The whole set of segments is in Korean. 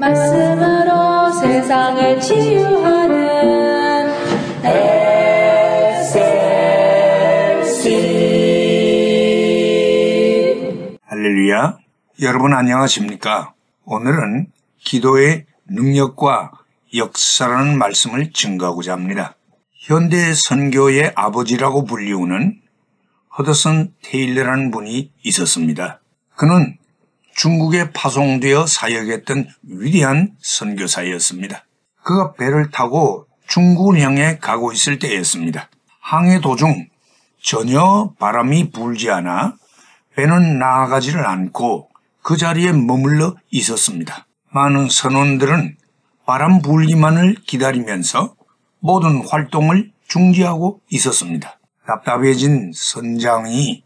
말씀으로 세상을 치유하는 SLC. 할렐루야. 여러분 안녕하십니까? 오늘은 기도의 능력과 역사라는 말씀을 증거하고자 합니다. 현대 선교의 아버지라고 불리우는 허드슨 테일러라는 분이 있었습니다. 그는 중국에 파송되어 사역했던 위대한 선교사였습니다. 그가 배를 타고 중국을 향해 가고 있을 때였습니다. 항해 도중 전혀 바람이 불지 않아 배는 나아가지를 않고 그 자리에 머물러 있었습니다. 많은 선원들은 바람 불기만을 기다리면서 모든 활동을 중지하고 있었습니다. 답답해진 선장이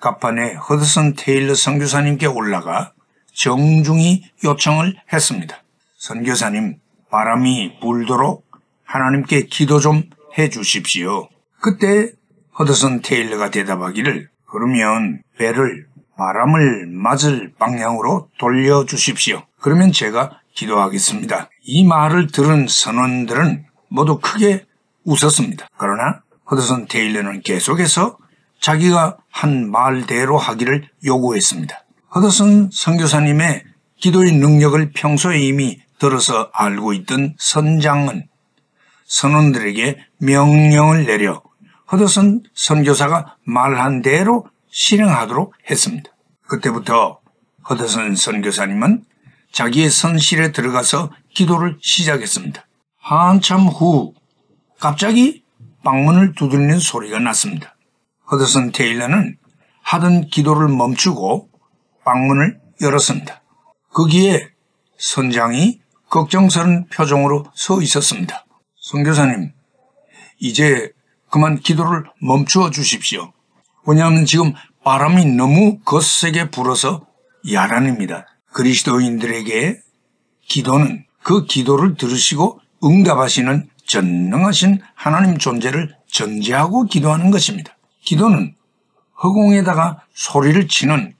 갑판에 허드슨 테일러 선교사님께 올라가 정중히 요청을 했습니다. 선교사님, 바람이 불도록 하나님께 기도 좀 해주십시오. 그때 허드슨 테일러가 대답하기를, 그러면 배를 바람을 맞을 방향으로 돌려주십시오. 그러면 제가 기도하겠습니다. 이 말을 들은 선원들은 모두 크게 웃었습니다. 그러나 허드슨 테일러는 계속해서 자기가 한 말대로 하기를 요구했습니다. 허드슨 선교사님의 기도의 능력을 평소에 이미 들어서 알고 있던 선장은 선원들에게 명령을 내려 허드슨 선교사가 말한 대로 실행하도록 했습니다. 그때부터 허드슨 선교사님은 자기의 선실에 들어가서 기도를 시작했습니다. 한참 후 갑자기 방문을 두드리는 소리가 났습니다. 허드슨 테일러는 하던 기도를 멈추고 방문을 열었습니다. 거기에 선장이 걱정스러운 표정으로 서 있었습니다. 선교사님, 이제 그만 기도를 멈추어 주십시오. 왜냐하면 지금 바람이 너무 거세게 불어서 야란입니다. 그리스도인들에게 기도는 그 기도를 들으시고 응답하시는 전능하신 하나님 존재를 전제하고 기도하는 것입니다. 기도는 허공에다가 소리를 치는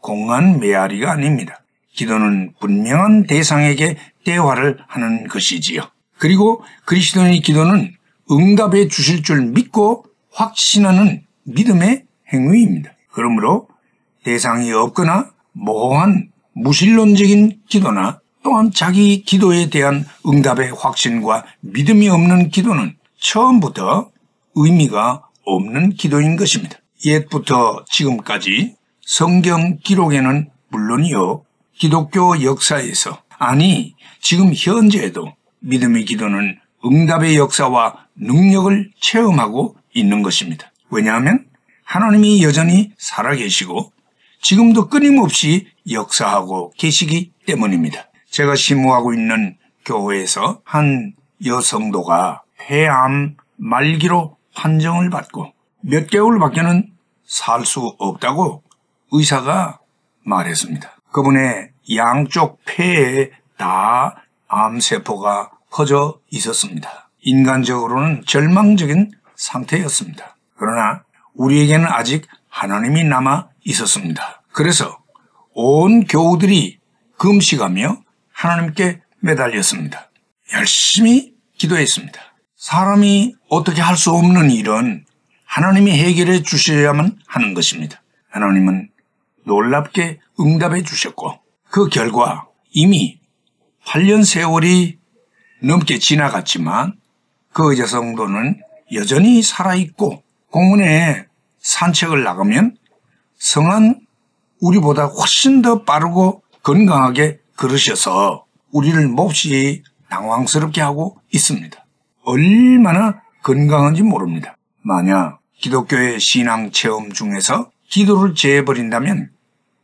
공한 메아리가 아닙니다. 기도는 분명한 대상에게 대화를 하는 것이지요. 그리고 그리스도인의 기도는 응답해 주실 줄 믿고 확신하는 믿음의 행위입니다. 그러므로 대상이 없거나 모호한 무신론적인 기도나 또한 자기 기도에 대한 응답의 확신과 믿음이 없는 기도는 처음부터 의미가 없는 기도인 것입니다. 옛부터 지금까지 성경 기록에는 물론이요, 기독교 역사에서, 아니 지금 현재에도 믿음의 기도는 응답의 역사와 능력을 체험하고 있는 것입니다. 왜냐하면 하나님이 여전히 살아계시고 지금도 끊임없이 역사하고 계시기 때문입니다. 제가 심호하고 있는 교회에서 한 여성도가 폐암 말기로 판정을 받고 몇 개월밖에는 살 수 없다고 의사가 말했습니다. 그분의 양쪽 폐에 다 암세포가 퍼져 있었습니다. 인간적으로는 절망적인 상태였습니다. 그러나 우리에게는 아직 하나님이 남아 있었습니다. 그래서 온 교우들이 금식하며 하나님께 매달렸습니다. 열심히 기도했습니다. 사람이 어떻게 할 수 없는 일은 하나님이 해결해 주셔야만 하는 것입니다. 하나님은 놀랍게 응답해 주셨고 그 결과 이미 8년 세월이 넘게 지나갔지만 그 여성도는 여전히 살아있고 공원에 산책을 나가면 성한 우리보다 훨씬 더 빠르고 건강하게 걸으셔서 우리를 몹시 당황스럽게 하고 있습니다. 얼마나 건강한지 모릅니다. 만약 기독교의 신앙 체험 중에서 기도를 제해버린다면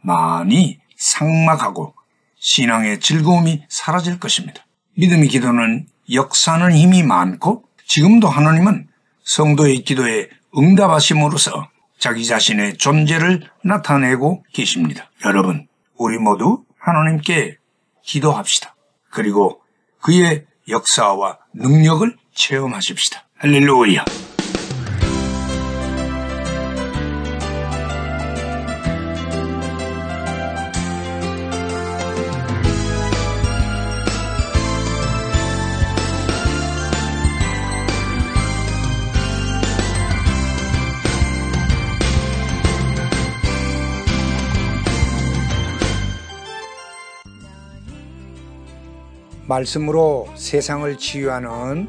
많이 삭막하고 신앙의 즐거움이 사라질 것입니다. 믿음의 기도는 역사하는 힘이 많고 지금도 하나님은 성도의 기도에 응답하심으로써 자기 자신의 존재를 나타내고 계십니다. 여러분, 우리 모두 하나님께 기도합시다. 그리고 그의 역사와 능력을 체험하십시다. 할렐루야. 말씀으로 세상을 치유하는